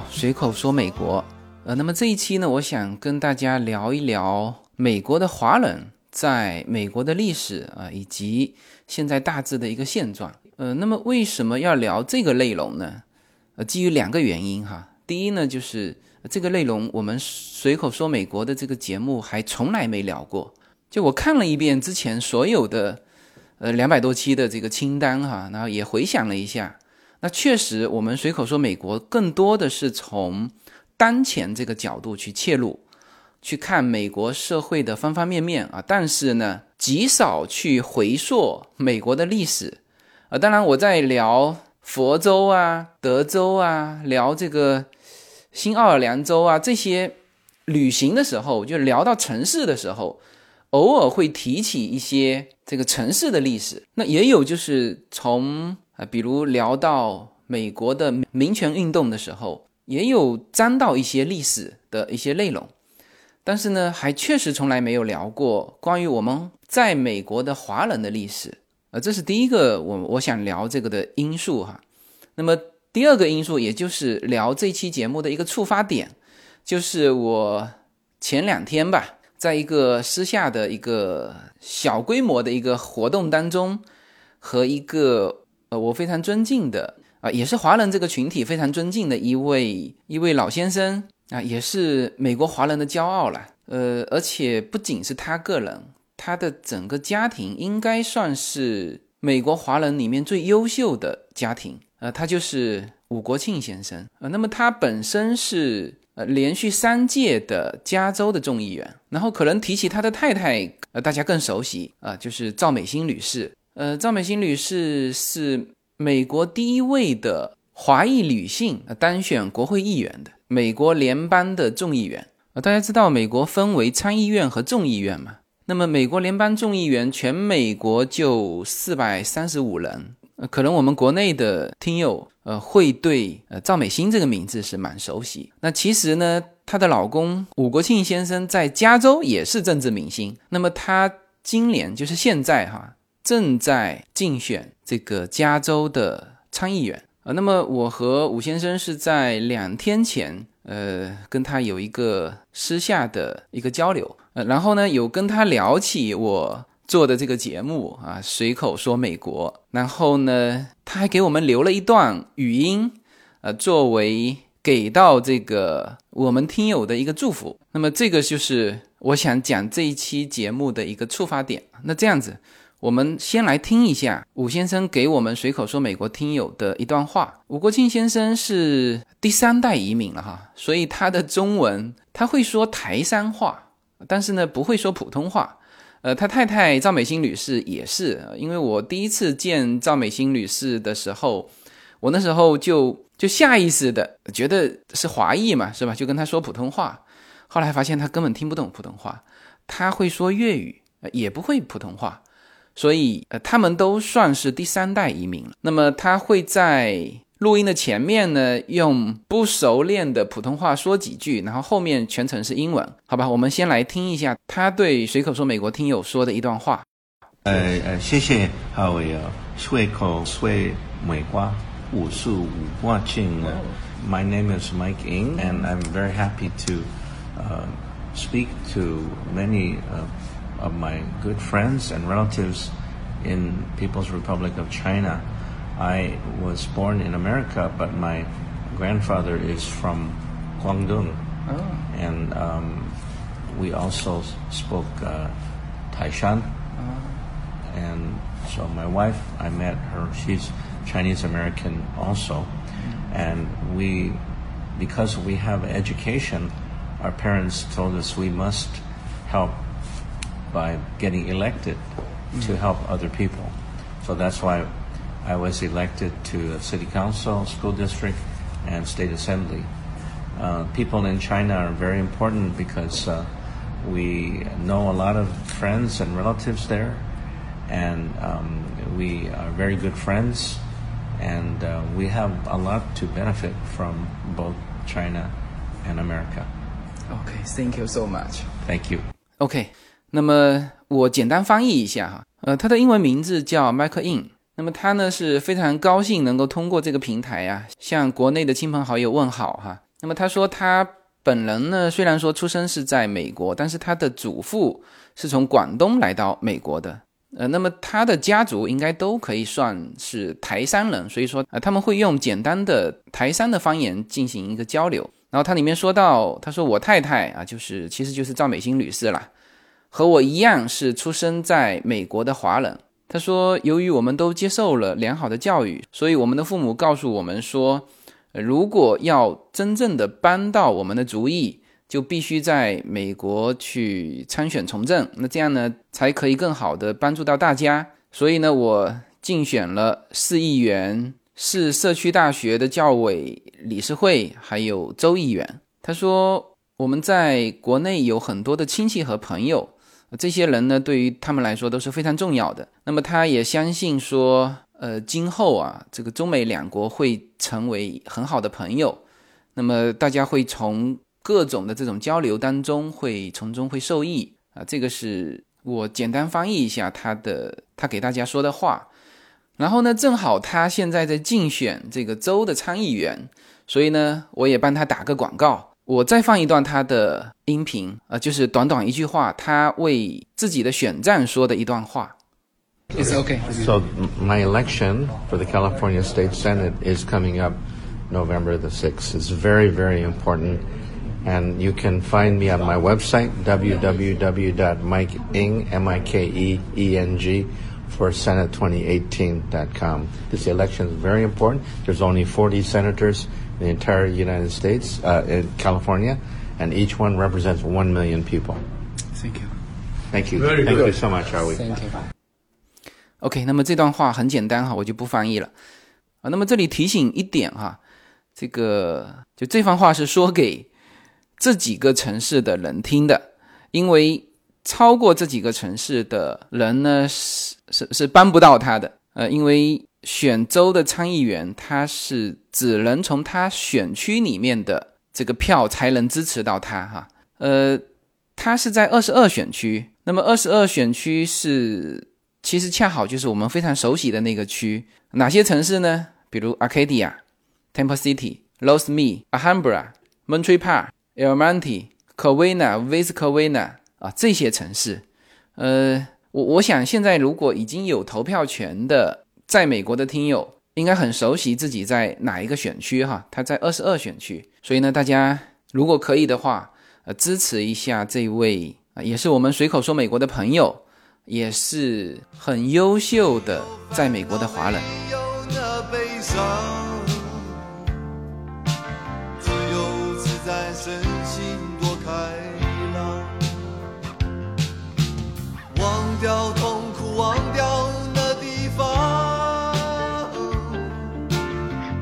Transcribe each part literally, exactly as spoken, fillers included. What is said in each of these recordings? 好，随口说美国。呃，那么这一期呢，我想跟大家聊一聊美国的华人在美国的历史啊、呃，以及现在大致的一个现状。呃，那么为什么要聊这个内容呢？呃，基于两个原因哈。第一呢，就是这个内容我们随口说美国的这个节目还从来没聊过。就我看了一遍之前所有的呃两百多期的这个清单哈，然后也回想了一下。那确实我们随口说美国更多的是从当前这个角度去切入，去看美国社会的方方面面啊，但是呢极少去回溯美国的历史啊。当然我在聊佛州啊、德州啊、聊这个新奥尔良州啊这些旅行的时候，就聊到城市的时候，偶尔会提起一些这个城市的历史。那也有就是从啊，比如聊到美国的民权运动的时候，也有沾到一些历史的一些内容，但是呢还确实从来没有聊过关于我们在美国的华人的历史。呃，这是第一个我我想聊这个的因素哈。那么第二个因素，也就是聊这期节目的一个触发点，就是我前两天吧，在一个私下的一个小规模的一个活动当中，和一个呃我非常尊敬的啊、呃，也是华人这个群体非常尊敬的一位一位老先生啊、呃，也是美国华人的骄傲了。呃，而且不仅是他个人，他的整个家庭应该算是美国华人里面最优秀的家庭。呃，他就是伍国庆先生。呃，那么他本身是。呃，连续三届的加州的众议员，然后可能提起他的太太，呃，大家更熟悉啊、呃，就是赵美心女士。呃，赵美心女士是美国第一位的华裔女性、呃、当选国会议员的美国联邦的众议员。呃，大家知道美国分为参议院和众议院嘛？那么美国联邦众议员全美国就四百三十五人。呃，可能我们国内的听友。呃，会对呃赵美心这个名字是蛮熟悉。那其实呢，她的老公伍国庆先生在加州也是政治明星。那么他今年就是现在哈，正在竞选这个加州的参议员。呃，那么我和伍先生是在两天前，呃，跟他有一个私下的一个交流。呃，然后呢，有跟他聊起我。做的这个节目啊，随口说美国，然后呢他还给我们留了一段语音，呃，作为给到这个我们听友的一个祝福。那么这个就是我想讲这一期节目的一个触发点。那这样子，我们先来听一下伍先生给我们随口说美国听友的一段话。伍国庆先生是第三代移民了哈，所以他的中文他会说台山话，但是呢不会说普通话。呃，他太太赵美心女士也是，因为我第一次见赵美心女士的时候，我那时候就就下意识的觉得是华裔嘛，是吧？就跟她说普通话，后来发现她根本听不懂普通话，她会说粤语，也不会普通话，所以呃，他们都算是第三代移民了。那么她会在录音的前面呢，用不熟练的普通话说几句，然后后面全程是英文，好吧？我们先来听一下他对随口说美国听友说的一段话。呃呃，谢谢好友，随口说美国，我是伍国庆。My name is Mike Eng, and I'm very happy to uh, speak to many of, of my good friends and relatives in People's Republic of China.I was born in America, but my grandfather is from Guangdong, oh. and um, we also spoke uh, Taishan. Oh. And so my wife, I met her, she's Chinese American also, mm. and we, because we have education, our parents told us we must help by getting elected mm. to help other people. So that's why.I was elected to the city council, school district, and state assembly. Uh, people in China are very important because uh, we know a lot of friends and relatives there, and um, we are very good friends, and uh, we have a lot to benefit from both China and America. Okay, thank you so much. Thank you. Okay, 那么我简单翻译一下哈，呃，他的英文名字叫 Mike Eng。那么他呢是非常高兴能够通过这个平台啊，向国内的亲朋好友问好哈。那么他说他本人呢，虽然说出生是在美国，但是他的祖父是从广东来到美国的。呃，那么他的家族应该都可以算是台山人，所以说、呃、他们会用简单的台山的方言进行一个交流。然后他里面说到，他说我太太啊，就是其实就是赵美心女士啦，和我一样是出生在美国的华人。他说由于我们都接受了良好的教育，所以我们的父母告诉我们说，如果要真正的搬到我们的族裔，就必须在美国去参选从政，那这样呢才可以更好的帮助到大家。所以呢我竞选了市议员、市社区大学的教委、理事会还有州议员。他说我们在国内有很多的亲戚和朋友，这些人呢对于他们来说都是非常重要的。那么他也相信说呃，今后啊，这个中美两国会成为很好的朋友，那么大家会从各种的这种交流当中会从中会受益啊。这个是我简单翻译一下他的他给大家说的话。然后呢，正好他现在在竞选这个州的参议员，所以呢，我也帮他打个广告。我再放一段他的音频啊，就是短短一句话，他为自己的选战说的一段话。It's okay. So my election for the California State Senate is coming up November the sixth. It's very, very important. And you can find me on my website, w w w dot mike eng, M I K E E N G, for senate twenty eighteen dot com. This election is very important. There's only forty senators in the entire United States, uh, in California, and each one represents one million people. Thank you. Thank you. Very Thank good. you so much, Arwi. Thank you.OK， 那么这段话很简单哈，我就不翻译了啊。那么这里提醒一点哈，这个就这番话是说给这几个城市的人听的，因为超过这几个城市的人呢是是是帮不到他的。呃，因为选州的参议员他是只能从他选区里面的这个票才能支持到他哈。呃，他是在二十二选区，那么二十二选区是。其实恰好就是我们非常熟悉的那个区，哪些城市呢？比如 Arcadia、Temple City、Los Me、Alhambra、Monterey Park、El Monte、Covina、West Covina 啊，这些城市。呃，我我想现在如果已经有投票权的在美国的听友，应该很熟悉自己在哪一个选区哈，他在二十二选区。所以呢，大家如果可以的话，呃，支持一下这位、呃、也是我们随口说美国的朋友。也是很优秀的在美国的华人，没有那悲伤，自由自在，身心多开朗，忘掉痛苦，忘掉那地方，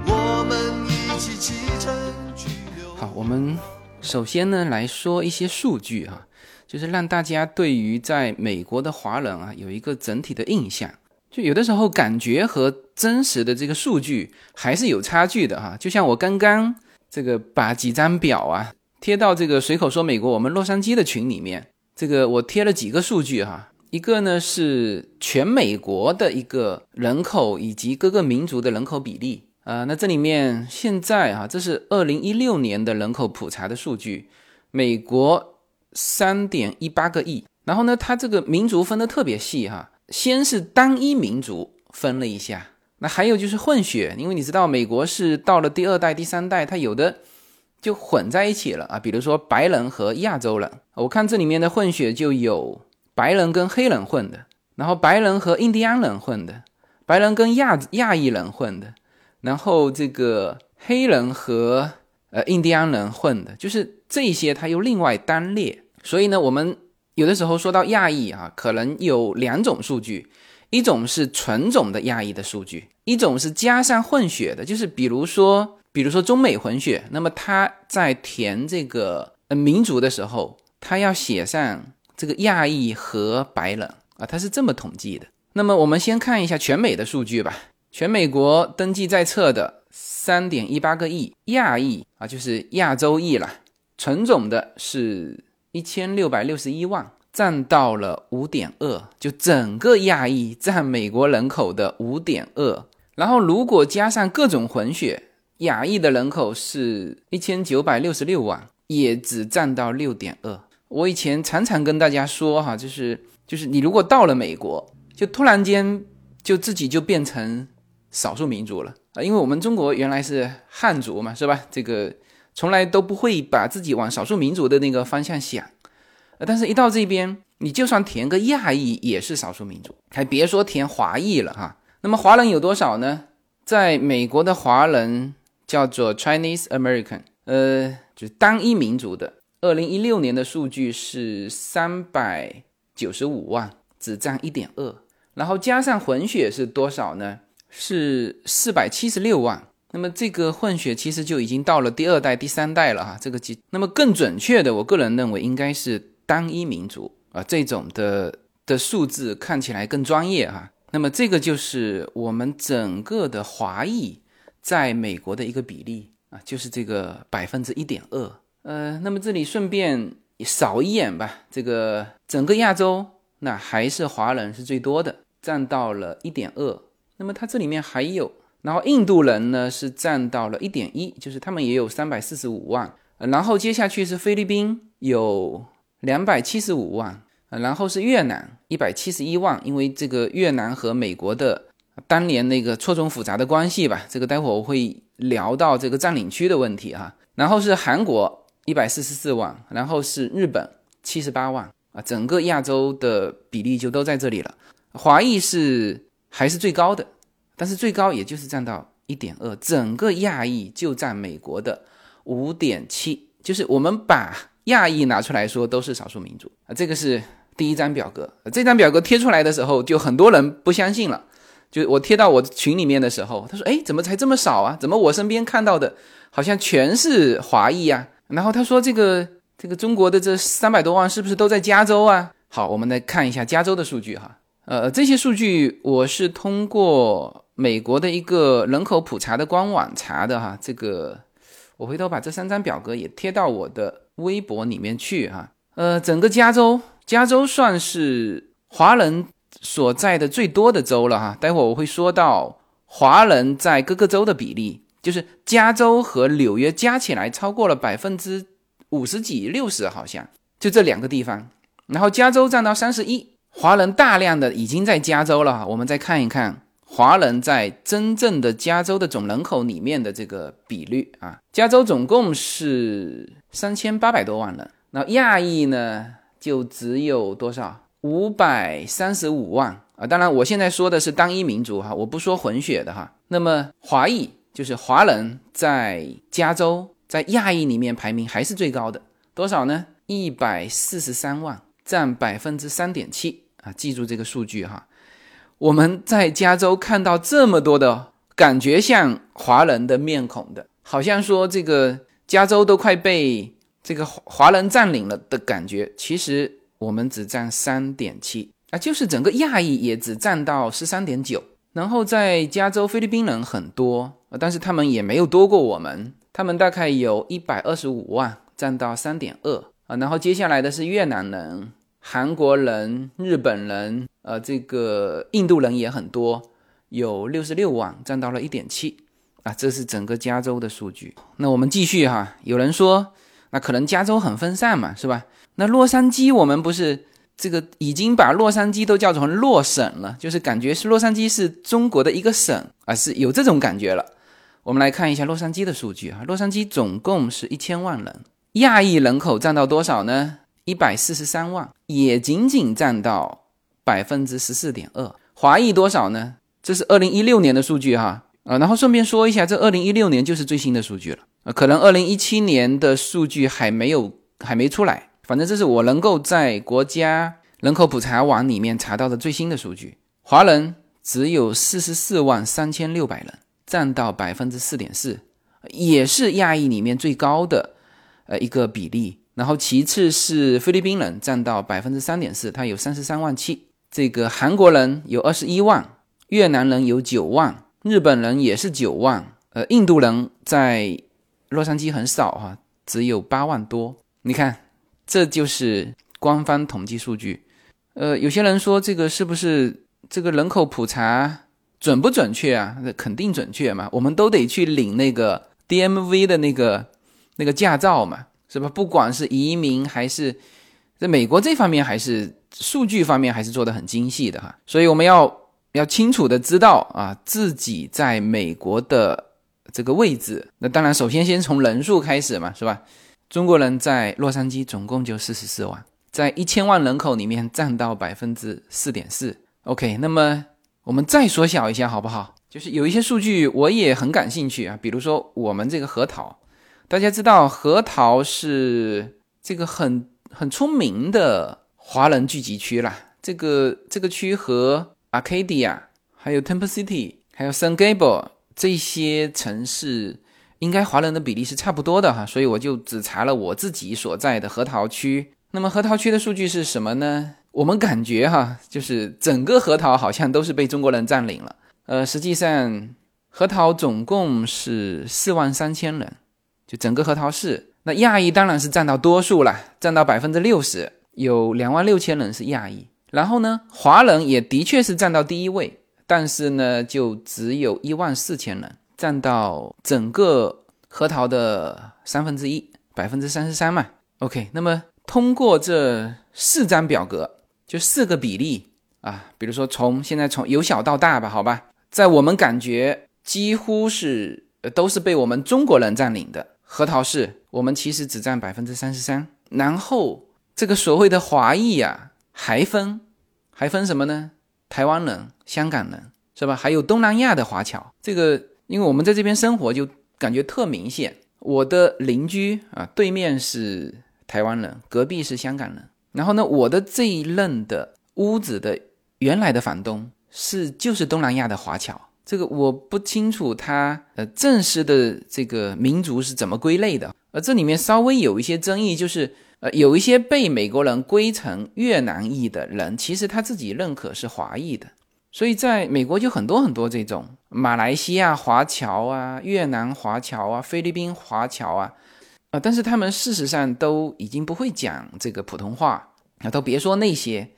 我们一起启程去流浪。好，我们首先呢来说一些数据啊，就是让大家对于在美国的华人啊有一个整体的印象，就有的时候感觉和真实的这个数据还是有差距的哈。就像我刚刚这个把几张表啊贴到这个随口说美国我们洛杉矶的群里面，这个我贴了几个数据哈，一个呢是全美国的一个人口以及各个民族的人口比例啊、呃，那这里面现在啊，这是二零一六年的人口普查的数据，美国。三点一八个亿，然后呢它这个民族分得特别细哈，先是单一民族分了一下，那还有就是混血，因为你知道美国是到了第二代第三代它有的就混在一起了啊，比如说白人和亚洲人，我看这里面的混血就有白人跟黑人混的，然后白人和印第安人混的，白人跟 亚, 亚裔人混的，然后这个黑人和呃印第安人混的，就是这些它又另外单列。所以呢我们有的时候说到亚裔啊，可能有两种数据，一种是纯种的亚裔的数据，一种是加上混血的，就是比如说比如说中美混血，那么他在填这个、呃、民族的时候他要写上这个亚裔和白人啊，他是这么统计的。那么我们先看一下全美的数据吧，全美国登记在册的 三点一八个亿，亚裔啊就是亚洲裔啦，纯种的是一千六百六十一万，占到了 五点二， 就整个亚裔占美国人口的 五点二， 然后如果加上各种混血亚裔的人口是一千九百六十六万，也只占到 百分之六点二。 我以前常常跟大家说哈，就是就是你如果到了美国，就突然间就自己就变成少数民族了，因为我们中国原来是汉族嘛，是吧，这个从来都不会把自己往少数民族的那个方向想，但是一到这边你就算填个亚裔也是少数民族，还别说填华裔了哈。那么华人有多少呢？在美国的华人叫做 Chinese American， 呃，就是单一民族的，二零一六年的数据是三百九十五万，只占 百分之一点二。 然后加上混血是多少呢？是四百七十六万。那么这个混血其实就已经到了第二代第三代了哈，这个那么更准确的我个人认为应该是单一民族啊，这种的的数字看起来更专业哈。那么这个就是我们整个的华裔在美国的一个比例啊，就是这个 百分之一点二。 呃，那么这里顺便扫一眼吧，这个整个亚洲那还是华人是最多的，占到了 一点二。 那么它这里面还有，然后印度人呢是占到了 一点一， 就是他们也有三百四十五万。然后接下去是菲律宾有两百七十五万，然后是越南一百七十一万，因为这个越南和美国的当年那个错综复杂的关系吧，这个待会我会聊到这个占领区的问题哈。然后是韩国一百四十四万，然后是日本七十八万啊，整个亚洲的比例就都在这里了。华裔是还是最高的，但是最高也就是占到 一点二， 整个亚裔就占美国的 五点七， 就是我们把亚裔拿出来说都是少数民族啊，这个是第一张表格。这张表格贴出来的时候就很多人不相信了，就我贴到我群里面的时候，他说诶，怎么才这么少啊，怎么我身边看到的好像全是华裔啊。然后他说这个这个中国的这三百多万是不是都在加州啊。好，我们来看一下加州的数据哈。呃，这些数据我是通过美国的一个人口普查的官网查的哈，这个我回头把这三张表格也贴到我的微博里面去哈。呃，整个加州，加州算是华人所在的最多的州了哈。待会儿我会说到华人在各个州的比例，就是加州和纽约加起来超过了百分之五十几、六十好像，就这两个地方。然后加州占到三十一，华人大量的已经在加州了哈。我们再看一看华人在真正的加州的总人口里面的这个比率啊，加州总共是三千八百多万人，然后亚裔呢就只有多少五百三十五万啊，当然我现在说的是单一民族哈，我不说混血的哈。那么华裔就是华人在加州在亚裔里面排名还是最高的，多少呢？一百四十三万，占 百分之三点七 啊，记住这个数据哈。我们在加州看到这么多的感觉像华人的面孔的，好像说这个加州都快被这个华人占领了的感觉，其实我们只占 三点七 啊，就是整个亚裔也只占到 十三点九。 然后在加州菲律宾人很多，但是他们也没有多过我们，他们大概有一百二十五万，占到 三点二 啊。然后接下来的是越南人、韩国人、日本人，呃，这个印度人也很多，有六十六万，占到了 一点七 啊，这是整个加州的数据。那我们继续哈，有人说那可能加州很分散嘛，是吧？那洛杉矶我们不是这个已经把洛杉矶都叫成洛省了，就是感觉是洛杉矶是中国的一个省啊，是有这种感觉了。我们来看一下洛杉矶的数据哈，洛杉矶总共是一千万人，亚裔人口占到多少呢？一百四十三万，也仅仅占到 百分之十四点二。 华裔多少呢？这是二零一六年的数据哈，啊，然后顺便说一下，这二零一六年就是最新的数据了，啊，可能二零一七年的数据还没有还没出来，反正这是我能够在国家人口普查网里面查到的最新的数据。华人只有四十四万三千六百人，占到 百分之四点四， 也是亚裔里面最高的呃一个比例。然后其次是菲律宾人，占到 百分之三点四， 他有三十三万七，这个韩国人有二十一万，越南人有九万，日本人也是九万，呃，印度人在洛杉矶很少哈，只有八万多。你看，这就是官方统计数据。呃，有些人说这个是不是这个人口普查准不准确啊？肯定准确嘛，我们都得去领那个 D M V 的那个那个驾照嘛，是吧？不管是移民还是在美国这方面，还是数据方面，还是做得很精细的哈。所以我们要要清楚的知道啊，自己在美国的这个位置。那当然，首先先从人数开始嘛，是吧？中国人在洛杉矶总共就四十四万，在一千万人口里面占到 百分之四点四。 OK， 那么我们再缩小一下好不好？就是有一些数据我也很感兴趣啊，比如说我们这个核桃，大家知道核桃是这个很很出名的华人聚集区啦。这个这个区和 Arcadia 还有 Temple City 还有 San Gabriel 这些城市应该华人的比例是差不多的哈，所以我就只查了我自己所在的核桃区。那么核桃区的数据是什么呢？我们感觉哈，就是整个核桃好像都是被中国人占领了。呃，实际上核桃总共是四万三千人，就整个核桃市。那亚裔当然是占到多数了，占到 百分之六十， 有两万六千人是亚裔。然后呢，华人也的确是占到第一位，但是呢，就只有一万四千人，占到整个核桃的三分之一， 百分之三十三 嘛。 OK， 那么通过这四张表格，就四个比例啊，比如说从现在从由小到大吧，好吧，在我们感觉几乎是、呃、都是被我们中国人占领的核桃市，我们其实只占 百分之三十三。 然后这个所谓的华裔啊，还分还分什么呢？台湾人、香港人，是吧？还有东南亚的华侨。这个因为我们在这边生活，就感觉特明显。我的邻居啊，对面是台湾人，隔壁是香港人。然后呢，我的这一任的屋子的原来的房东是就是东南亚的华侨。这个我不清楚他呃正式的这个民族是怎么归类的，而这里面稍微有一些争议，就是呃有一些被美国人归成越南裔的人，其实他自己认可是华裔的。所以在美国就很多很多这种马来西亚华侨啊、越南华侨啊、菲律宾华侨啊，呃、但是他们事实上都已经不会讲这个普通话，都别说那些，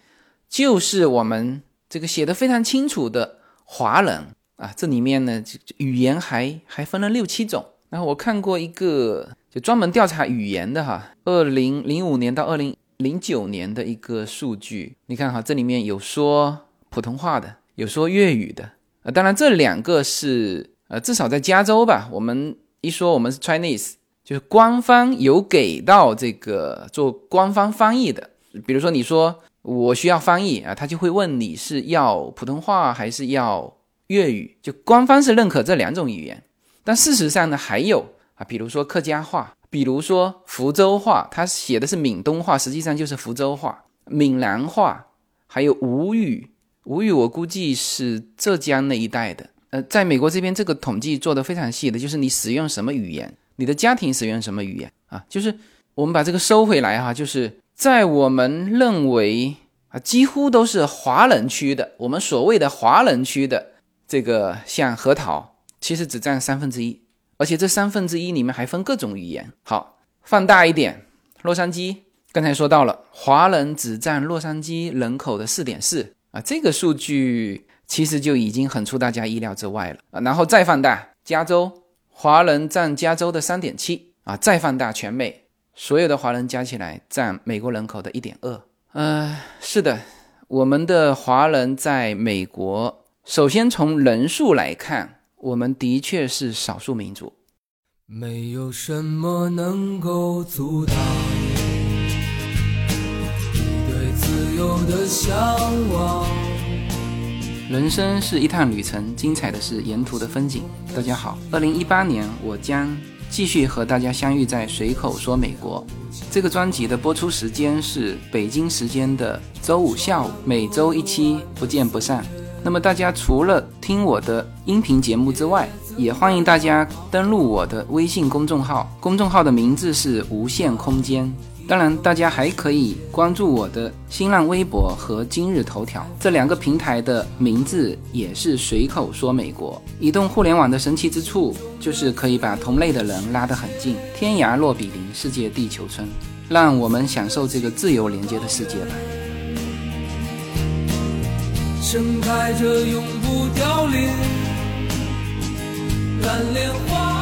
就是我们这个写得非常清楚的华人啊。这里面呢，语言还还分了六七种。然后我看过一个就专门调查语言的哈，二零零五年到二零零九年的一个数据，你看哈，这里面有说普通话的，有说粤语的，呃、当然这两个是呃，至少在加州吧，我们一说我们是 Chinese， 就是官方有给到这个做官方翻译的。比如说你说我需要翻译啊，他就会问你是要普通话还是要粤语，就官方是认可这两种语言。但事实上呢，还有啊，比如说客家话，比如说福州话，他写的是闽东话，实际上就是福州话、闽南话，还有吴语。吴语我估计是浙江那一带的。呃，在美国这边这个统计做得非常细的，就是你使用什么语言，你的家庭使用什么语言啊。就是我们把这个收回来哈，就是在我们认为啊，几乎都是华人区的，我们所谓的华人区的这个像核桃，其实只占三分之一，而且这三分之一里面还分各种语言。好，放大一点，洛杉矶，刚才说到了，华人只占洛杉矶人口的 四点四。啊，这个数据其实就已经很出大家意料之外了，啊，然后再放大加州，华人占加州的 三点七，啊，再放大全美，所有的华人加起来占美国人口的 一点二。 呃，是的，我们的华人在美国首先从人数来看，我们的确是少数民族。没有什么能够阻挡自由的向往。人生是一趟旅程，精彩的是沿途的风景。大家好，二零一八年我将继续和大家相遇在随口说美国。这个专辑的播出时间是北京时间的周五下午，每周一期，不见不散。那么大家除了听我的音频节目之外，也欢迎大家登录我的微信公众号，公众号的名字是无限空间。当然大家还可以关注我的新浪微博和今日头条，这两个平台的名字也是随口说美国。移动互联网的神奇之处就是可以把同类的人拉得很近，天涯若比邻，世界地球村，让我们享受这个自由连接的世界吧。盛开着永不凋零蓝莲花。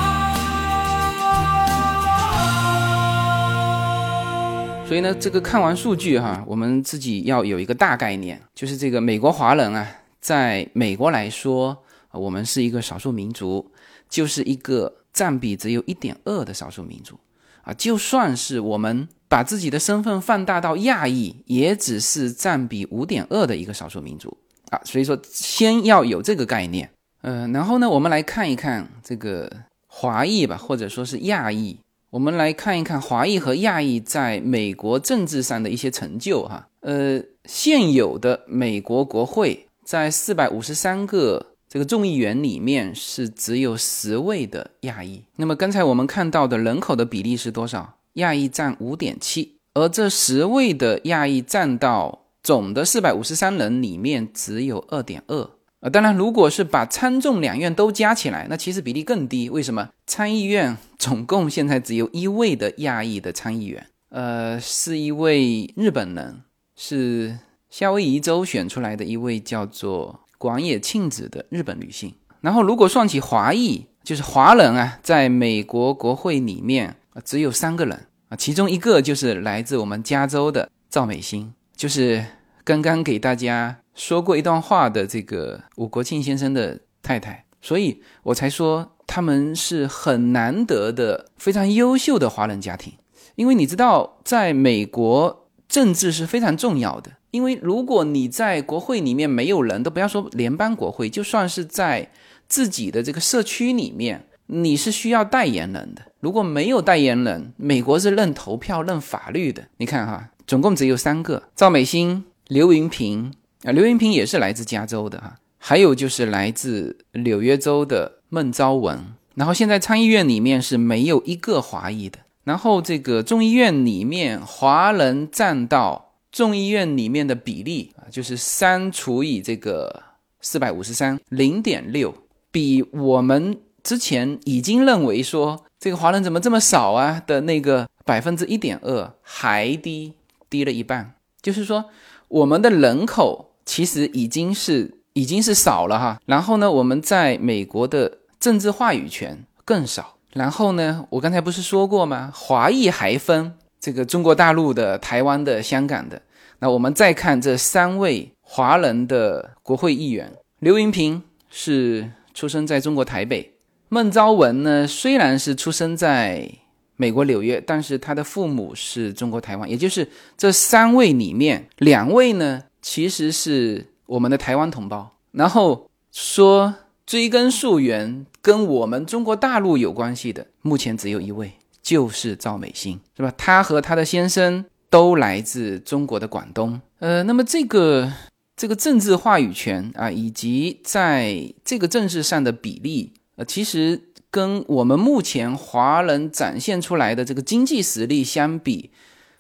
所以呢，这个看完数据哈，我们自己要有一个大概念，就是这个美国华人啊，在美国来说，我们是一个少数民族，就是一个占比只有 一点二 的少数民族啊，就算是我们把自己的身份放大到亚裔，也只是占比 五点二 的一个少数民族啊，所以说先要有这个概念。呃，然后呢，我们来看一看这个华裔吧，或者说是亚裔。我们来看一看华裔和亚裔在美国政治上的一些成就哈。呃，现有的美国国会在四百五十三个这个众议员里面是只有十位的亚裔。那么刚才我们看到的人口的比例是多少？亚裔占 五点七， 而这十位的亚裔占到总的四百五十三人里面只有 二点二。呃，当然如果是把参众两院都加起来，那其实比例更低。为什么？参议院总共现在只有一位的亚裔的参议员，呃，是一位日本人，是夏威夷州选出来的一位叫做广野庆子的日本女性。然后如果算起华裔，就是华人啊，在美国国会里面只有三个人，其中一个就是来自我们加州的赵美心，就是刚刚给大家说过一段话的这个伍国庆先生的太太。所以我才说他们是很难得的非常优秀的华人家庭。因为你知道在美国政治是非常重要的，因为如果你在国会里面没有人，都不要说联邦国会，就算是在自己的这个社区里面，你是需要代言人的。如果没有代言人，美国是认投票认法律的。你看哈，总共只有三个，赵美心、刘云平、呃、刘云平也是来自加州的哈，还有就是来自纽约州的孟昭文。然后现在参议院里面是没有一个华裔的，然后这个众议院里面华人占到众议院里面的比例就是三除以这个 四百五十三， 零点六， 比我们之前已经认为说这个华人怎么这么少啊的那个 百分之一点二 还低，低了一半。就是说我们的人口其实已经是已经是少了哈。然后呢，我们在美国的政治话语权更少。然后呢，我刚才不是说过吗，华裔还分这个中国大陆的、台湾的、香港的。那我们再看这三位华人的国会议员，刘云平是出生在中国台北，孟昭文呢，虽然是出生在美国纽约，但是他的父母是中国台湾，也就是这三位里面，两位呢其实是我们的台湾同胞。然后说追根溯源跟我们中国大陆有关系的，目前只有一位，就是赵美心，是吧？他和他的先生都来自中国的广东。呃，那么这个这个政治话语权啊，以及在这个政治上的比例。呃，其实跟我们目前华人展现出来的这个经济实力相比，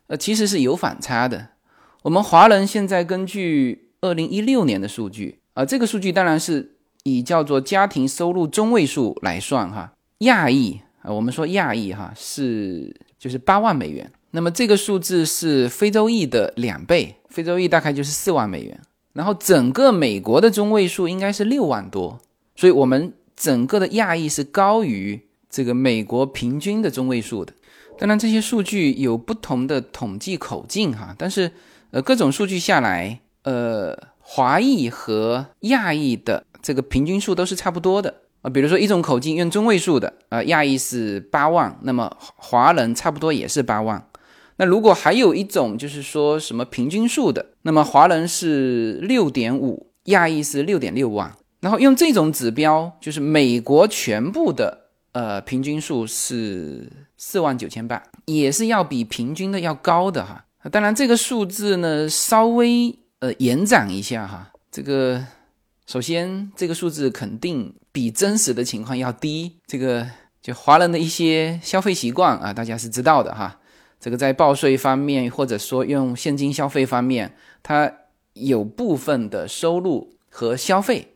呃，其实是有反差的。我们华人现在根据二零一六年的数据，啊、呃，这个数据当然是以叫做家庭收入中位数来算哈。亚裔啊、呃，我们说亚裔哈是就是八万美元，那么这个数字是非洲裔的两倍，非洲裔大概就是四万美元。然后整个美国的中位数应该是六万多，所以我们整个的亚裔是高于这个美国平均的中位数的。当然这些数据有不同的统计口径哈，但是呃各种数据下来，呃华裔和亚裔的这个平均数都是差不多的。呃比如说一种口径用中位数的，呃亚裔是八万，那么华人差不多也是八万。那如果还有一种就是说什么平均数的，那么华人是 六点五， 亚裔是 六点六万。然后用这种指标，就是美国全部的呃平均数是四万九千八，也是要比平均的要高的哈。当然这个数字呢稍微呃延展一下哈。这个首先这个数字肯定比真实的情况要低，这个就华人的一些消费习惯啊，大家是知道的哈。这个在报税方面，或者说用现金消费方面，它有部分的收入和消费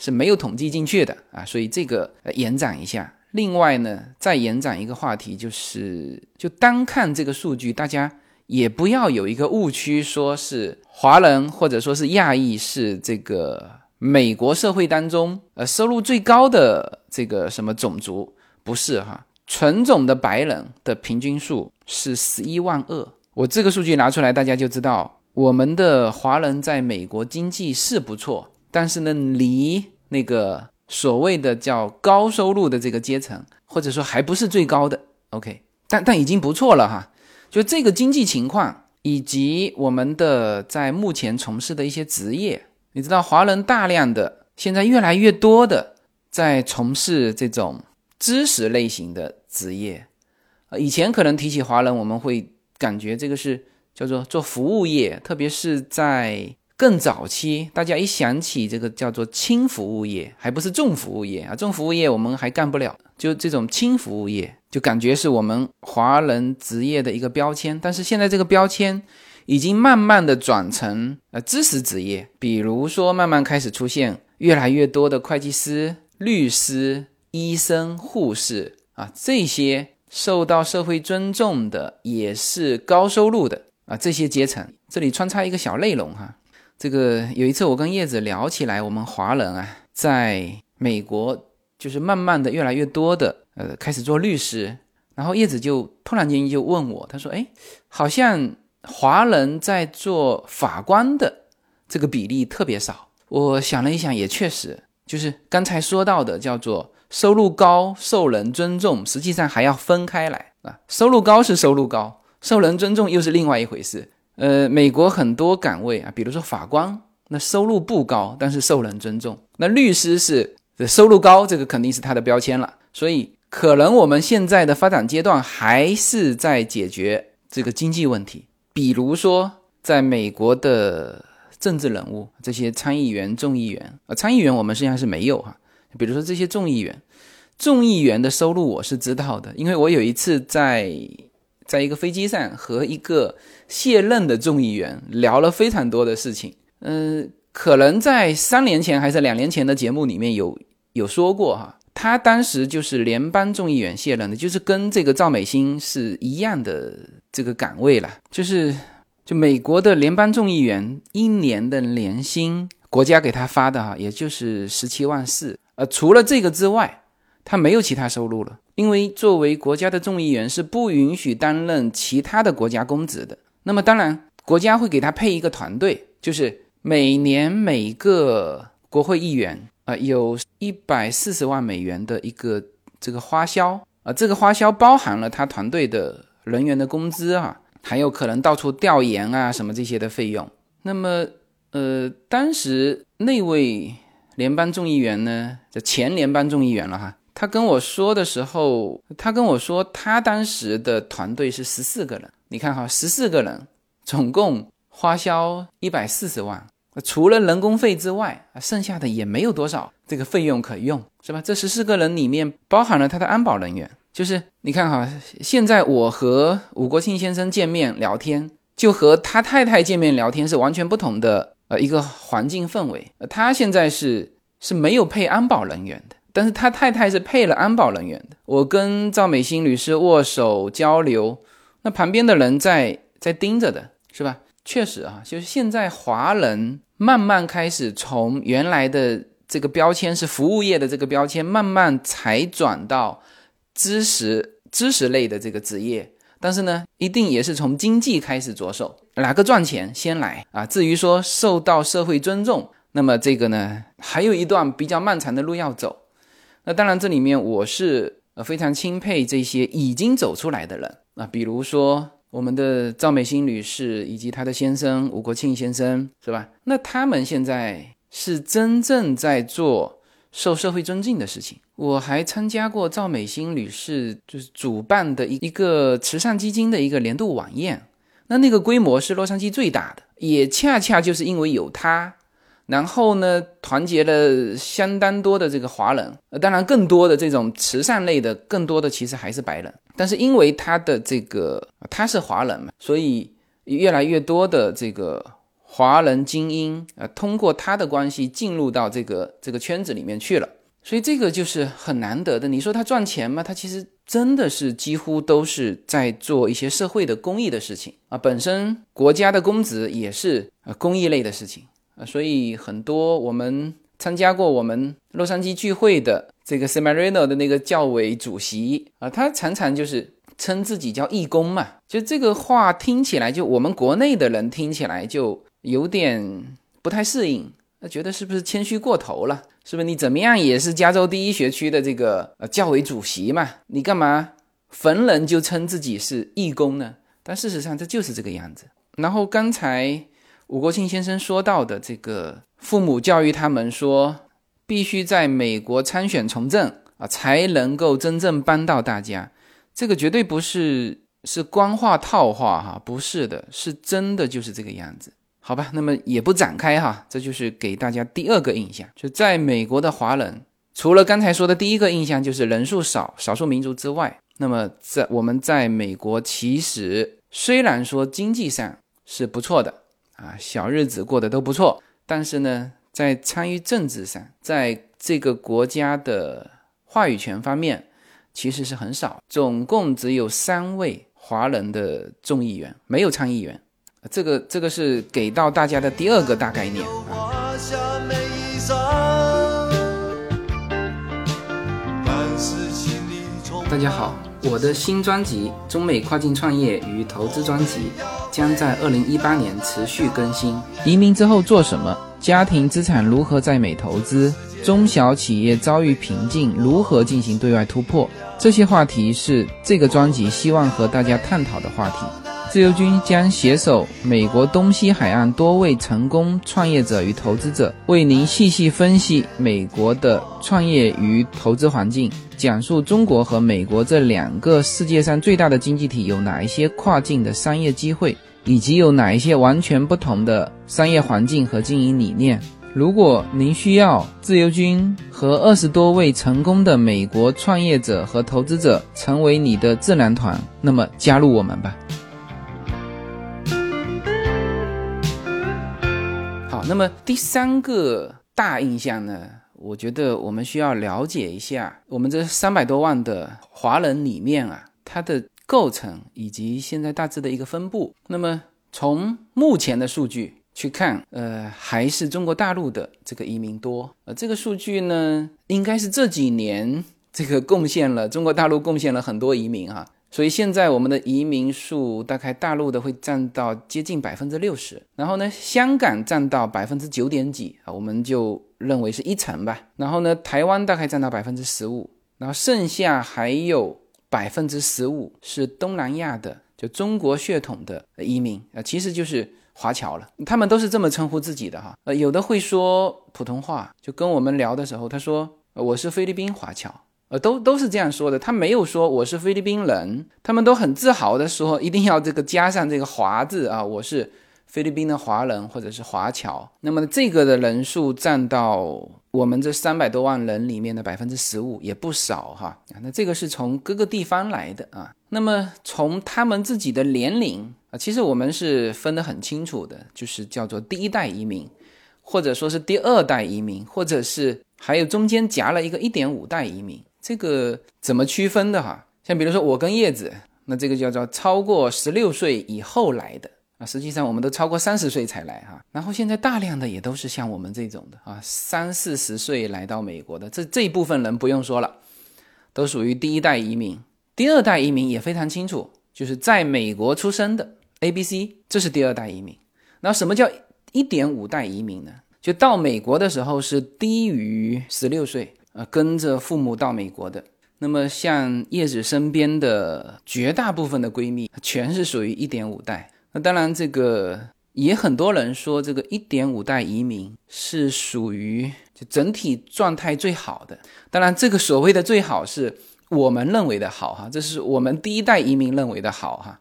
是没有统计进去的啊，所以这个延展一下。另外呢，再延展一个话题，就是就单看这个数据，大家也不要有一个误区，说是华人或者说是亚裔是这个美国社会当中呃收入最高的这个什么种族，不是哈。纯种的白人的平均数是十一万二，我这个数据拿出来大家就知道，我们的华人在美国经济是不错，但是呢离那个所谓的叫高收入的这个阶层，或者说还不是最高的 OK， 但但已经不错了哈。就这个经济情况以及我们的在目前从事的一些职业，你知道华人大量的现在越来越多的在从事这种知识类型的职业，以前可能提起华人我们会感觉这个是叫做做服务业，特别是在更早期大家一想起这个叫做轻服务业，还不是重服务业啊，重服务业我们还干不了，就这种轻服务业就感觉是我们华人职业的一个标签，但是现在这个标签已经慢慢的转成呃知识职业，比如说慢慢开始出现越来越多的会计师、律师、医生、护士啊，这些受到社会尊重的也是高收入的啊，这些阶层。这里穿插一个小内容哈，这个有一次我跟叶子聊起来，我们华人啊在美国就是慢慢的越来越多的呃开始做律师，然后叶子就突然间就问我，他说诶，好像华人在做法官的这个比例特别少。我想了一想，也确实就是刚才说到的叫做收入高受人尊重，实际上还要分开来啊。收入高是收入高，受人尊重又是另外一回事。呃，美国很多岗位啊，比如说法官，那收入不高，但是受人尊重。那律师是收入高，这个肯定是他的标签了。所以可能我们现在的发展阶段还是在解决这个经济问题。比如说在美国的政治人物，这些参议员、众议员、呃、参议员我们实际上是没有哈。比如说这些众议员众议员的收入我是知道的，因为我有一次在在一个飞机上和一个卸任的众议员聊了非常多的事情，嗯、呃，可能在三年前还是两年前的节目里面有有说过哈，他当时就是联邦众议员卸任的，就是跟这个赵美心是一样的这个岗位啦，就是就美国的联邦众议员一年的年薪，国家给他发的哈，也就是十七万四，呃，除了这个之外，他没有其他收入了，因为作为国家的众议员是不允许担任其他的国家公职的。那么当然，国家会给他配一个团队，就是每年每个国会议员。呃、有一百四十万美元的一个这个花销、呃、这个花销包含了他团队的人员的工资啊，还有可能到处调研啊什么这些的费用。那么呃，当时那位联邦众议员呢，前联邦众议员了哈，他跟我说的时候，他跟我说他当时的团队是十四个人，你看哈，十四个人总共花销一百四十万，除了人工费之外，剩下的也没有多少这个费用可用，是吧？这十四个人里面包含了他的安保人员，就是你看哈，现在我和伍国庆先生见面聊天，就和他太太见面聊天是完全不同的呃一个环境氛围。他现在是是没有配安保人员的，但是他太太是配了安保人员的。我跟赵美心律师握手交流，那旁边的人在在盯着的，是吧？确实啊，就是现在华人慢慢开始从原来的这个标签是服务业的这个标签，慢慢才转到知识知识类的这个职业，但是呢一定也是从经济开始着手，哪个赚钱先来啊。至于说受到社会尊重，那么这个呢还有一段比较漫长的路要走。那当然这里面我是非常钦佩这些已经走出来的人啊，比如说我们的赵美心女士以及她的先生吴国庆先生，是吧？那他们现在是真正在做受社会尊敬的事情。我还参加过赵美心女士就是主办的一个慈善基金的一个年度晚宴，那那个规模是洛杉矶最大的，也恰恰就是因为有她，然后呢团结了相当多的这个华人，当然更多的这种慈善类的更多的其实还是白人，但是因为他的这个他是华人嘛，所以越来越多的这个华人精英、啊、通过他的关系进入到这个这个圈子里面去了，所以这个就是很难得的。你说他赚钱吗？他其实真的是几乎都是在做一些社会的公益的事情啊，本身国家的公职也是公益类的事情啊，所以很多我们参加过我们洛杉矶聚会的这个 Semarino 的那个教委主席啊，他常常就是称自己叫义工嘛，就这个话听起来，就我们国内的人听起来就有点不太适应，觉得是不是谦虚过头了，是不是你怎么样也是加州第一学区的这个教委主席嘛，你干嘛逢人就称自己是义工呢？但事实上这就是这个样子。然后刚才伍国庆先生说到的这个父母教育他们说必须在美国参选从政啊，才能够真正帮到大家，这个绝对不是是官话套话哈，不是的，是真的就是这个样子。好吧，那么也不展开哈，这就是给大家第二个印象，就在美国的华人，除了刚才说的第一个印象就是人数少，少数民族之外，那么在我们在美国其实虽然说经济上是不错的啊，小日子过得都不错，但是呢，在参与政治上，在这个国家的话语权方面其实是很少，总共只有三位华人的众议员，没有参议员。这个这个是给到大家的第二个大概念啊。大家好，我的新专辑《中美跨境创业与投资》专辑将在二零一八年持续更新。移民之后做什么？家庭资产如何在美投资？中小企业遭遇瓶颈，如何进行对外突破？这些话题是这个专辑希望和大家探讨的话题。自由军将携手美国东西海岸多位成功创业者与投资者，为您细细分析美国的创业与投资环境，讲述中国和美国这两个世界上最大的经济体有哪一些跨境的商业机会，以及有哪一些完全不同的商业环境和经营理念。如果您需要自由军和二十多位成功的美国创业者和投资者成为你的智囊团，那么加入我们吧。好，那么第三个大印象呢，我觉得我们需要了解一下我们这三百多万的华人里面啊，它的构成以及现在大致的一个分布。那么从目前的数据去看，呃，还是中国大陆的这个移民多。呃，这个数据呢，应该是这几年这个贡献了中国大陆贡献了很多移民哈，所以现在我们的移民数大概大陆的会占到接近百分之六十，然后呢，香港占到百分之九点几啊，我们就认为是一成吧。然后呢，台湾大概占到百分之十五，然后剩下还有百分之十五是东南亚的，就中国血统的移民啊，其实就是华侨了，他们都是这么称呼自己的哈。呃，有的会说普通话，就跟我们聊的时候，他说、呃、我是菲律宾华侨，呃，都都是这样说的，他没有说我是菲律宾人，他们都很自豪的说一定要这个加上这个华字啊，我是菲律宾的华人或者是华侨。那么这个的人数占到我们这三百多万人里面的百分之十五，也不少哈。那这个是从各个地方来的啊。那么从他们自己的年龄。其实我们是分得很清楚的，就是叫做第一代移民，或者说是第二代移民，或者是还有中间夹了一个 一点五 代移民，这个怎么区分的哈？像比如说我跟叶子，那这个叫做超过十六岁以后来的啊，实际上我们都超过三十岁才来哈。然后现在大量的也都是像我们这种的啊，三四十岁来到美国的，这这一部分人不用说了，都属于第一代移民。第二代移民也非常清楚，就是在美国出生的A B C， 这是第二代移民。然后什么叫 一点五 代移民呢？就到美国的时候是低于十六岁、呃、跟着父母到美国的。那么像叶子身边的绝大部分的闺蜜全是属于 一点五 代。那当然这个也很多人说这个 一点五 代移民是属于就整体状态最好的。当然这个所谓的最好是我们认为的好哈，这是我们第一代移民认为的好哈。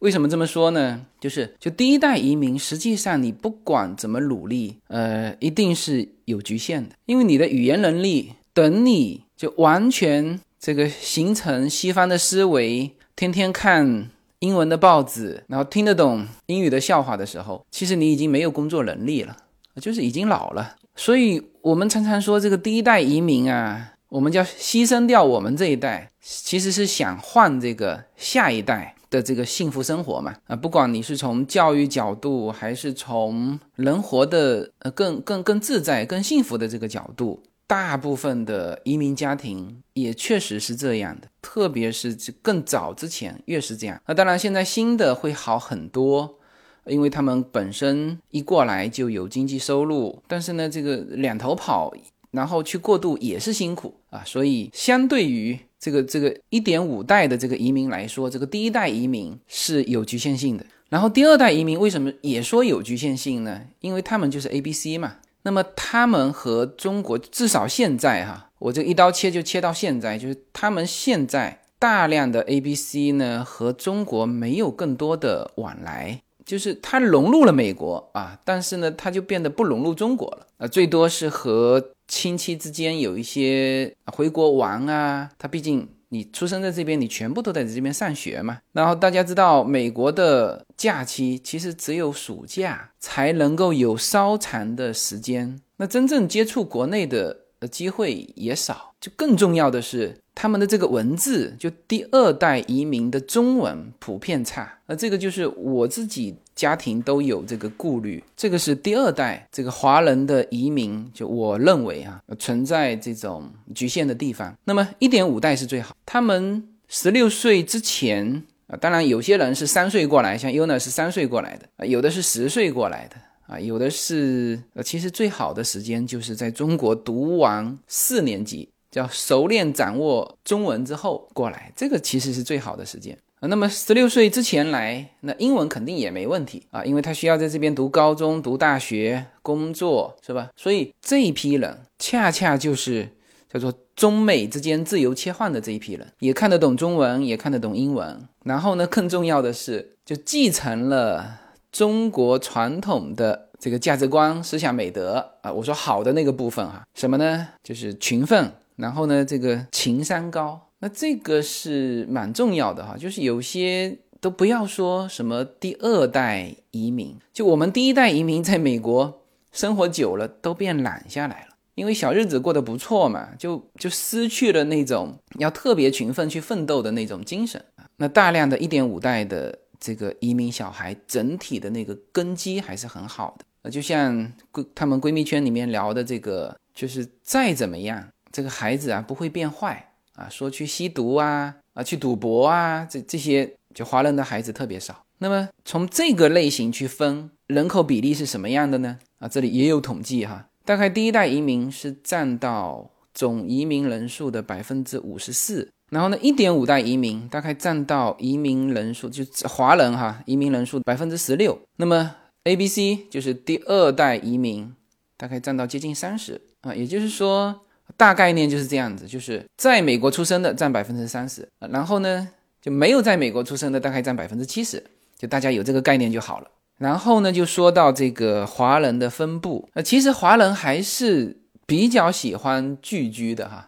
为什么这么说呢？就是就第一代移民实际上你不管怎么努力，呃，一定是有局限的，因为你的语言能力等你就完全这个形成西方的思维，天天看英文的报纸，然后听得懂英语的笑话的时候，其实你已经没有工作能力了，就是已经老了。所以我们常常说这个第一代移民啊，我们叫牺牲掉我们这一代，其实是想换这个下一代的这个幸福生活嘛。啊，不管你是从教育角度，还是从人活的呃更更更自在、更幸福的这个角度，大部分的移民家庭也确实是这样的，特别是更早之前越是这样。那当然现在新的会好很多，因为他们本身一过来就有经济收入，但是呢这个两头跑，然后去过渡也是辛苦啊。所以相对于这个这个 一点五 代的这个移民来说，这个第一代移民是有局限性的。然后第二代移民为什么也说有局限性呢？因为他们就是 A B C 嘛。那么他们和中国至少现在哈、啊，我这一刀切就切到现在，就是他们现在大量的 A B C 呢和中国没有更多的往来，就是它融入了美国啊，但是呢它就变得不融入中国了啊，最多是和亲戚之间有一些回国玩啊，它毕竟你出生在这边，你全部都在这边上学嘛。然后大家知道美国的假期其实只有暑假才能够有稍长的时间，那真正接触国内的机会也少。就更重要的是他们的这个文字，就第二代移民的中文普遍差，而这个就是我自己家庭都有这个顾虑，这个是第二代这个华人的移民，就我认为啊存在这种局限的地方。那么 一点五 代是最好，他们十六岁之前啊，当然有些人是三岁过来，像 Yuna 是三岁过来的，有的是十岁过来的啊，有的是呃，其实最好的时间就是在中国读完四年级，叫熟练掌握中文之后过来，这个其实是最好的时间啊。那么十六岁之前来，那英文肯定也没问题啊，因为他需要在这边读高中、读大学、工作，是吧？所以这一批人恰恰就是叫做中美之间自由切换的这一批人，也看得懂中文，也看得懂英文。然后呢，更重要的是，就继承了中国传统的这个价值观、思想美德啊，我说好的那个部分啊，什么呢？就是勤奋，然后呢，这个情商高，那这个是蛮重要的哈。就是有些都不要说什么第二代移民，就我们第一代移民在美国生活久了都变懒下来了，因为小日子过得不错嘛，就就失去了那种要特别勤奋去奋斗的那种精神。那大量的 一点五 代的这个移民小孩整体的那个根基还是很好的，就像他们闺蜜圈里面聊的这个，就是再怎么样这个孩子啊不会变坏啊，说去吸毒啊啊去赌博啊，这这些就华人的孩子特别少。那么从这个类型去分人口比例是什么样的呢？啊，这里也有统计哈，大概第一代移民是占到总移民人数的 百分之五十四，然后呢 一点五 代移民大概占到移民人数，就华人哈移民人数 百分之十六， 那么 A B C 就是第二代移民大概占到接近三十啊，也就是说大概念就是这样子，就是在美国出生的占 百分之三十， 然后呢就没有在美国出生的大概占 百分之七十， 就大家有这个概念就好了。然后呢就说到这个华人的分布，其实华人还是比较喜欢聚居的哈，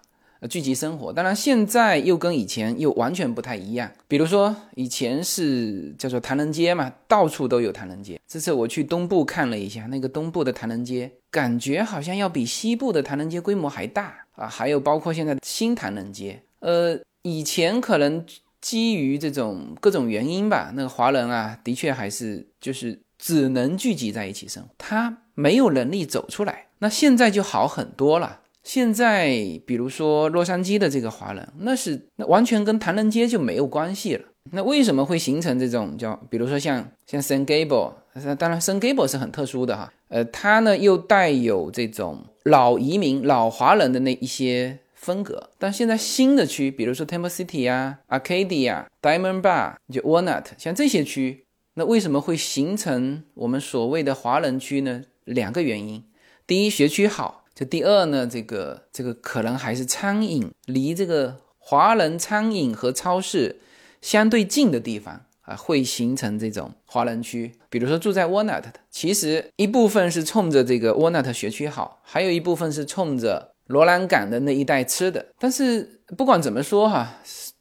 聚集生活，当然现在又跟以前又完全不太一样。比如说以前是叫做唐人街嘛，到处都有唐人街。这次我去东部看了一下，那个东部的唐人街感觉好像要比西部的唐人街规模还大啊，还有包括现在新唐人街。呃，以前可能基于这种各种原因吧，那个华人啊，的确还是就是只能聚集在一起生活，他没有能力走出来。那现在就好很多了。现在比如说洛杉矶的这个华人，那是那完全跟唐人街就没有关系了。那为什么会形成这种叫比如说像像 San Gabriel， 当然 San Gabriel 是很特殊的哈，呃，它呢又带有这种老移民老华人的那一些风格。但现在新的区比如说 Temple City 啊 Arcadia Diamond Bar 就 Walnut， 像这些区，那为什么会形成我们所谓的华人区呢？两个原因，第一学区好，就第二呢，这个这个可能还是餐饮离这个华人餐饮和超市相对近的地方啊，会形成这种华人区。比如说住在 Walnut 的，其实一部分是冲着这个 Walnut 学区好，还有一部分是冲着罗兰港的那一带吃的。但是不管怎么说哈、啊，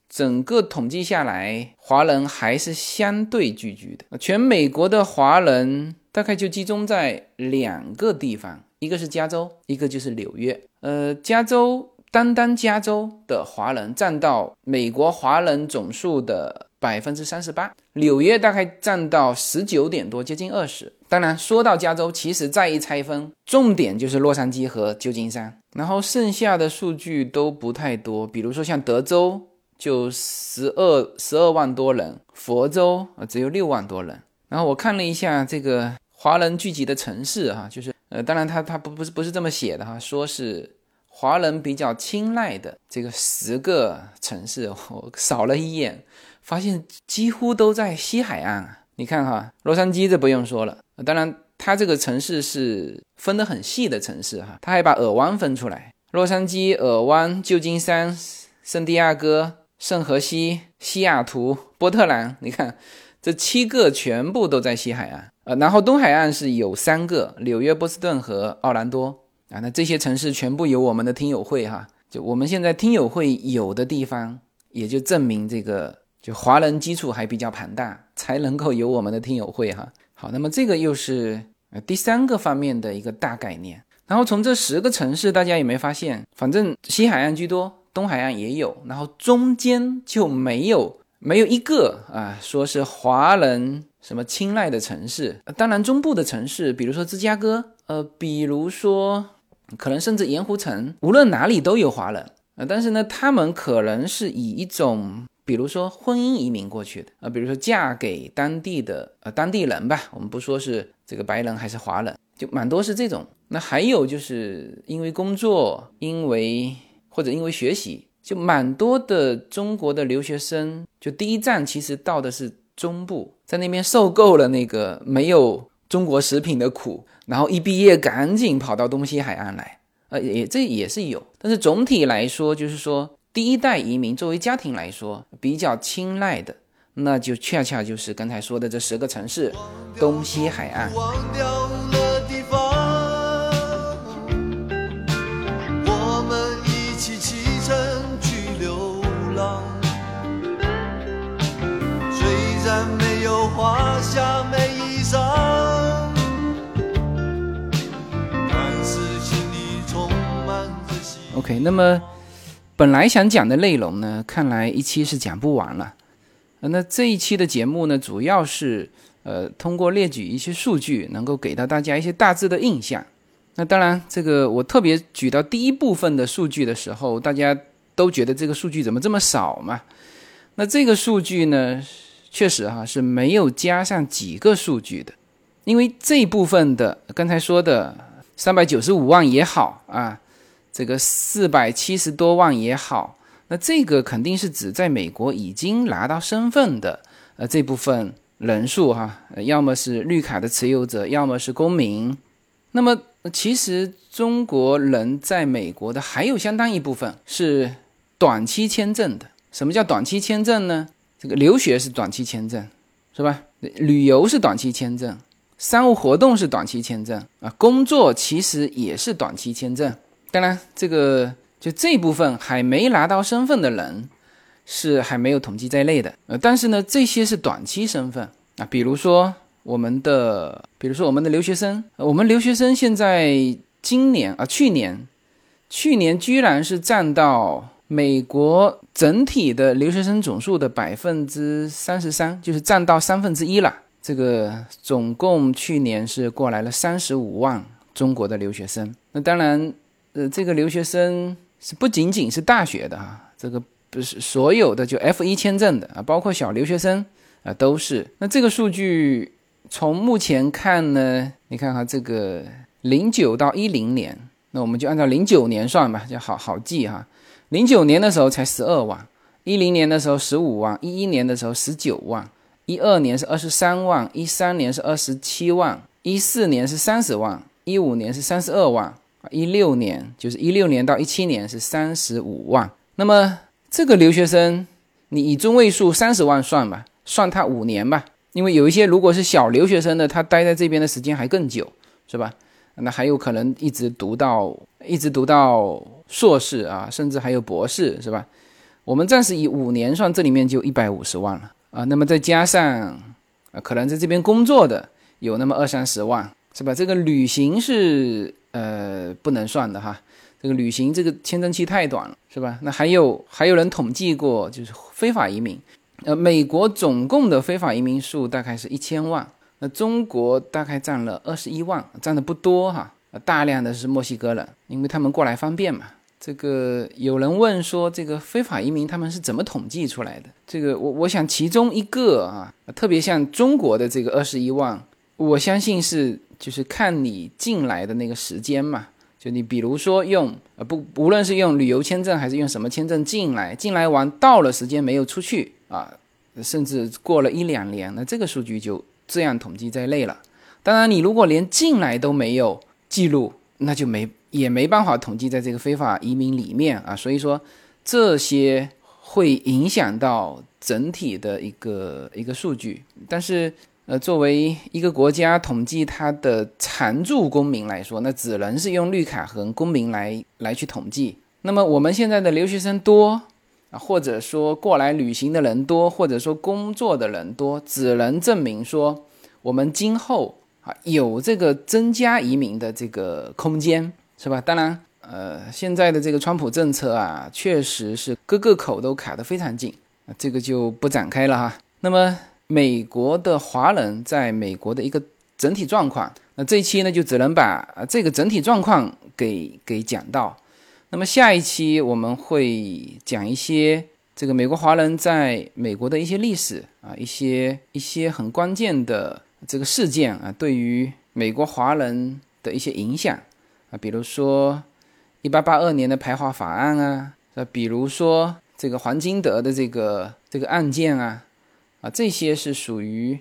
整个统计下来，华人还是相对聚居的。全美国的华人大概就集中在两个地方。一个是加州，一个就是纽约。呃，加州单单加州的华人占到美国华人总数的 百分之三十八， 纽约大概占到十九点多，接近二十。当然说到加州，其实再一拆分，重点就是洛杉矶和旧金山，然后剩下的数据都不太多。比如说像德州就 十二万多人，佛州只有六万多人。然后我看了一下这个华人聚集的城市啊，就是呃，当然他他不是不是这么写的哈，说是华人比较青睐的这个十个城市，我扫了一眼，发现几乎都在西海岸啊。你看哈，洛杉矶这不用说了，当然他这个城市是分得很细的城市哈，他还把尔湾分出来，洛杉矶、尔湾、旧金山、圣地亚哥、圣荷西、西雅图、波特兰，你看这七个全部都在西海岸。呃，然后东海岸是有三个，纽约、波士顿和奥兰多啊。那这些城市全部有我们的听友会哈，就我们现在听友会有的地方，也就证明这个就华人基础还比较庞大，才能够有我们的听友会哈。好，那么这个又是呃第三个方面的一个大概念。然后从这十个城市，大家也没发现，反正西海岸居多，东海岸也有，然后中间就没有没有一个啊说是华人什么青睐的城市。当然中部的城市，比如说芝加哥，呃，比如说可能甚至盐湖城，无论哪里都有华人、呃、但是呢他们可能是以一种比如说婚姻移民过去的、呃、比如说嫁给当地的、呃、当地人吧，我们不说是这个白人还是华人，就蛮多是这种。那还有就是因为工作，因为或者因为学习，就蛮多的中国的留学生就第一站其实到的是中部，在那边受够了那个没有中国食品的苦，然后一毕业赶紧跑到东西海岸来，呃，也这也是有。但是总体来说，就是说第一代移民作为家庭来说比较青睐的，那就恰恰就是刚才说的这十个城市，东西海岸。忘掉了地方，我们一起启程去流浪。虽然没有华夏美衣裳，但是心里充满着希望。 OK， 那么本来想讲的内容呢，看来一期是讲不完了。那这一期的节目呢，主要是呃通过列举一些数据，能够给到大家一些大致的印象。那当然这个我特别举到第一部分的数据的时候，大家都觉得这个数据怎么这么少嘛。那这个数据呢确实哈、啊、是没有加上几个数据的，因为这一部分的刚才说的三百九十五万也好啊，这个四百七十多万也好，那这个肯定是指在美国已经拿到身份的呃这部分人数哈、啊呃，要么是绿卡的持有者，要么是公民。那么其实中国人在美国的还有相当一部分是短期签证的。什么叫短期签证呢？这个留学是短期签证，是吧？旅游是短期签证，商务活动是短期签证啊，工作其实也是短期签证。当然，这个就这部分还没拿到身份的人是还没有统计在内的。呃，但是呢，这些是短期身份啊，比如说我们的，比如说我们的留学生，我们留学生现在今年啊，去年，去年居然是占到美国整体的留学生总数的 百分之三十三， 就是占到三分之一了。这个总共去年是过来了三十五万中国的留学生。那当然呃，这个留学生是不仅仅是大学的啊，这个不是所有的就 F 一 签证的啊，包括小留学生啊都是。那这个数据从目前看呢，你看哈，这个零九到一零年，那我们就按照零九年算吧，就好好记哈。零九年的时候才十二万，一零年的时候十五万，一一年的时候十九万，一二年是二十三万，一三年是二十七万，一四年是三十万，一五年是三十二万，一六年就是一六年到一七年是三十五万。那么这个留学生你以中位数三十万算吧，算他五年吧，因为有一些如果是小留学生的，他待在这边的时间还更久，是吧？那还有可能一直读到一直读到硕士啊，甚至还有博士，是吧？我们暂时以五年算，这里面就一百五十万了啊。那么再加上、啊、可能在这边工作的有那么二三十万，是吧？这个旅行是呃不能算的哈，这个旅行这个签证期太短了，是吧？那还有还有人统计过，就是非法移民，呃，美国总共的非法移民数大概是一千万，那中国大概占了二十一万，占的不多哈。大量的是墨西哥人，因为他们过来方便嘛。这个有人问说，这个非法移民他们是怎么统计出来的？这个我我想其中一个啊，特别像中国的这个二十一万，我相信是就是看你进来的那个时间嘛。就你比如说用呃不，无论是用旅游签证还是用什么签证进来，进来完到了时间没有出去啊，甚至过了一两年，那这个数据就这样统计在内了。当然，你如果连进来都没有记录，那就没也没办法统计在这个非法移民里面啊。所以说这些会影响到整体的一个一个数据。但是呃，作为一个国家统计它的常住公民来说，那只能是用绿卡和公民来来去统计。那么我们现在的留学生多啊，或者说过来旅行的人多，或者说工作的人多，只能证明说我们今后有这个增加移民的这个空间，是吧？当然呃，现在的这个川普政策啊，确实是各个口都卡得非常紧，这个就不展开了哈。那么美国的华人在美国的一个整体状况，那这一期呢就只能把这个整体状况给给讲到。那么下一期我们会讲一些这个美国华人在美国的一些历史啊，一些一些很关键的这个事件啊，对于美国华人的一些影响啊，比如说一八八二年的排华法案啊，比如说这个黄金德的这个这个案件啊，啊，这些是属于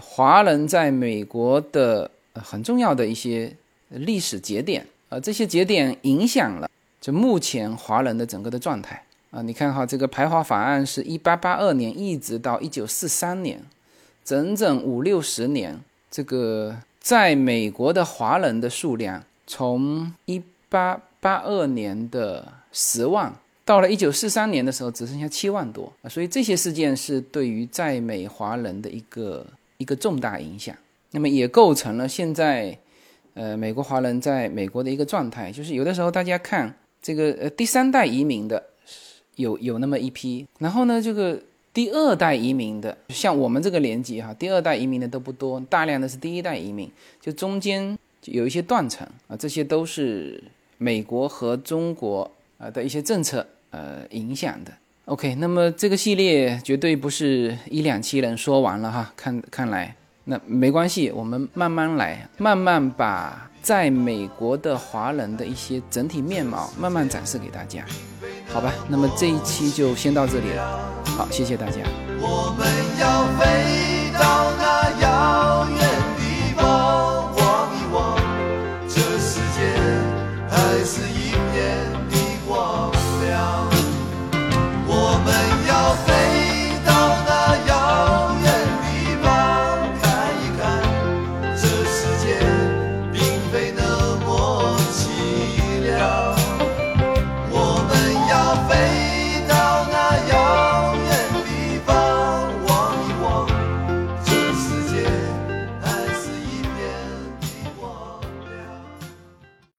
华人在美国的、呃、很重要的一些历史节点啊，这些节点影响了就目前华人的整个的状态啊。你看哈，这个排华法案是一八八二年一直到一九四三年。整整五六十年，这个在美国的华人的数量从一八八二年的十万到了一九四三年的时候只剩下七万多，所以这些事件是对于在美华人的一个一个重大影响。那么也构成了现在呃美国华人在美国的一个状态，就是有的时候大家看这个呃第三代移民的有有那么一批，然后呢这个第二代移民的，像我们这个年纪哈，第二代移民的都不多，大量的是第一代移民，就中间就有一些断层啊，这些都是美国和中国啊的一些政策呃影响的。OK， 那么这个系列绝对不是一两期能说完了哈，看看来那没关系，我们慢慢来，慢慢把在美国的华人的一些整体面貌慢慢展示给大家。好吧，那么这一期就先到这里了。好，谢谢大家。我们要飞到